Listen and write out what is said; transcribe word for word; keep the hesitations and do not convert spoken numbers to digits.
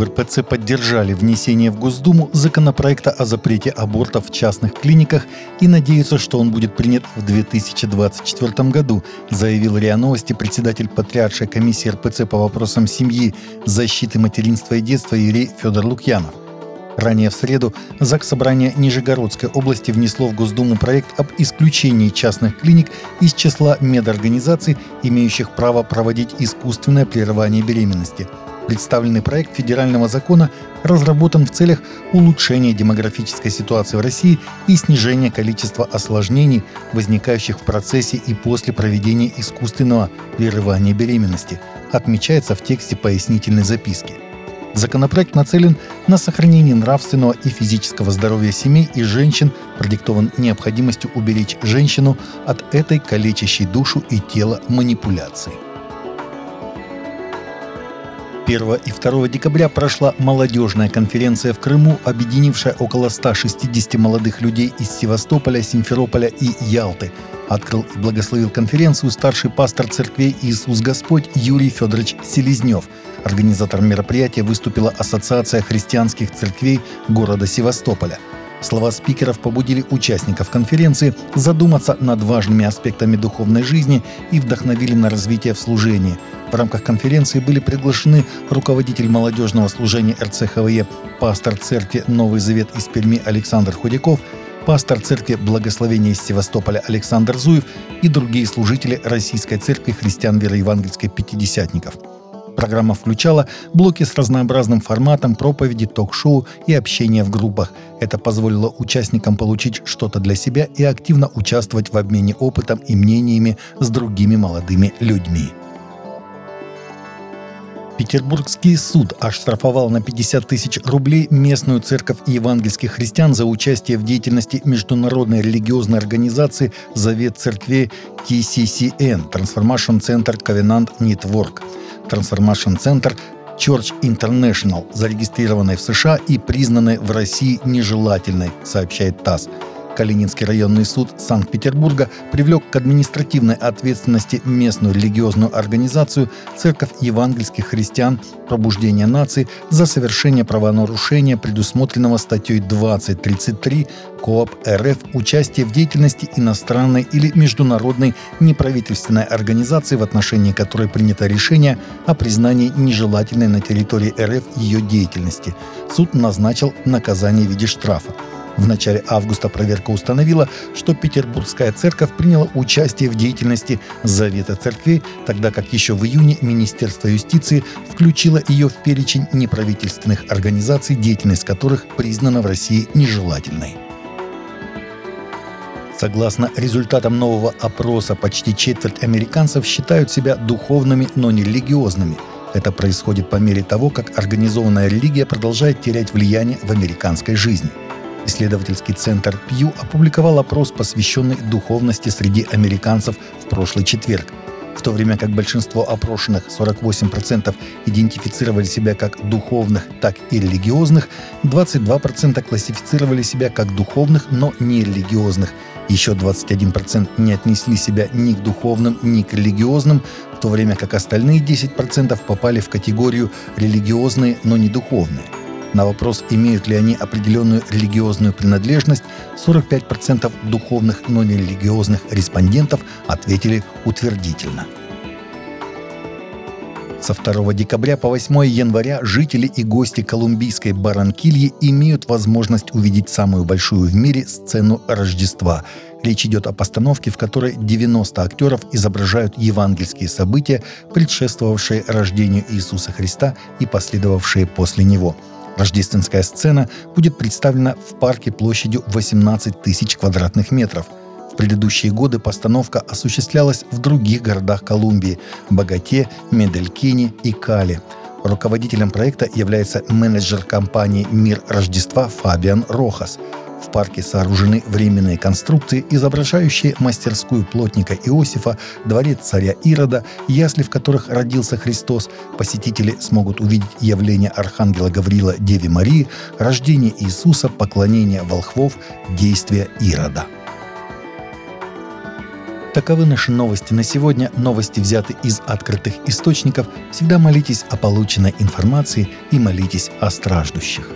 в эр пэ цэ поддержали внесение в Госдуму законопроекта о запрете абортов в частных клиниках и надеются, что он будет принят в две тысячи двадцать четвёртом году, заявил РИА Новости председатель Патриаршей комиссии эр пэ цэ по вопросам семьи, защиты материнства и детства Юрий Федор-Лукьянов. Ранее в среду Заксобрание Нижегородской области внесло в Госдуму проект об исключении частных клиник из числа медорганизаций, имеющих право проводить искусственное прерывание беременности. Представленный проект федерального закона разработан в целях улучшения демографической ситуации в России и снижения количества осложнений, возникающих в процессе и после проведения искусственного прерывания беременности, отмечается в тексте пояснительной записки. Законопроект нацелен на сохранение нравственного и физического здоровья семей и женщин, продиктован необходимостью уберечь женщину от этой калечащей душу и тело манипуляции. первого и второго декабря прошла молодежная конференция в Крыму, объединившая около ста шестидесяти молодых людей из Севастополя, Симферополя и Ялты. Открыл и благословил конференцию старший пастор церквей «Иисус Господь» Юрий Федорович Селезнев. Организатором мероприятия выступила Ассоциация христианских церквей города Севастополя. Слова спикеров побудили участников конференции задуматься над важными аспектами духовной жизни и вдохновили на развитие в служении. В рамках конференции были приглашены руководитель молодежного служения эр цэ ха вэ е, пастор церкви «Новый Завет» из Перми Александр Худяков, пастор церкви «Благословение» из Севастополя Александр Зуев и другие служители Российской церкви христиан веры евангельской пятидесятников. Программа включала блоки с разнообразным форматом, проповеди, ток-шоу и общения в группах. Это позволило участникам получить что-то для себя и активно участвовать в обмене опытом и мнениями с другими молодыми людьми. Петербургский суд оштрафовал на пятьдесят тысяч рублей местную церковь и евангельских христиан за участие в деятельности международной религиозной организации «Завет церквей» ти си си эн Transformation Center Covenant Network. Transformation Center Church International, зарегистрированной в США и признанной в России нежелательной, сообщает ТАСС. Калининский районный суд Санкт-Петербурга привлек к административной ответственности местную религиозную организацию «Церковь евангельских христиан. Пробуждение нации» за совершение правонарушения, предусмотренного статьей двадцать тридцать три КоАП эр эф «Участие в деятельности иностранной или международной неправительственной организации, в отношении которой принято решение о признании нежелательной на территории эр эф ее деятельности». Суд назначил наказание в виде штрафа. В начале августа проверка установила, что Петербургская церковь приняла участие в деятельности Завета церквей, тогда как еще в июне Министерство юстиции включило ее в перечень неправительственных организаций, деятельность которых признана в России нежелательной. Согласно результатам нового опроса, почти четверть американцев считают себя духовными, но не религиозными. Это происходит по мере того, как организованная религия продолжает терять влияние в американской жизни. Исследовательский центр Pew опубликовал опрос, посвященный духовности среди американцев в прошлый четверг. В то время как большинство опрошенных, сорок восемь процентов, идентифицировали себя как духовных, так и религиозных, двадцать два процента классифицировали себя как духовных, но не религиозных. Еще двадцать один процент не отнесли себя ни к духовным, ни к религиозным, в то время как остальные десять процентов попали в категорию «религиозные, но не духовные». На вопрос, имеют ли они определенную религиозную принадлежность, сорок пять процентов духовных, но не религиозных респондентов ответили утвердительно. Со второго декабря по восьмое января жители и гости колумбийской Баранкильи имеют возможность увидеть самую большую в мире сцену Рождества. Речь идет о постановке, в которой девяносто актеров изображают евангельские события, предшествовавшие рождению Иисуса Христа и последовавшие после него. Рождественская сцена будет представлена в парке площадью восемнадцать тысяч квадратных метров. В предыдущие годы постановка осуществлялась в других городах Колумбии – Боготе, Медельине и Кали. Руководителем проекта является менеджер компании «Мир Рождества» Фабиан Рохас. В парке сооружены временные конструкции, изображающие мастерскую плотника Иосифа, дворец царя Ирода, ясли, в которых родился Христос. Посетители смогут увидеть явление архангела Гавриила Деве Марии, рождение Иисуса, поклонение волхвов, действия Ирода. Таковы наши новости на сегодня. Новости взяты из открытых источников. Всегда молитесь о полученной информации и молитесь о страждущих.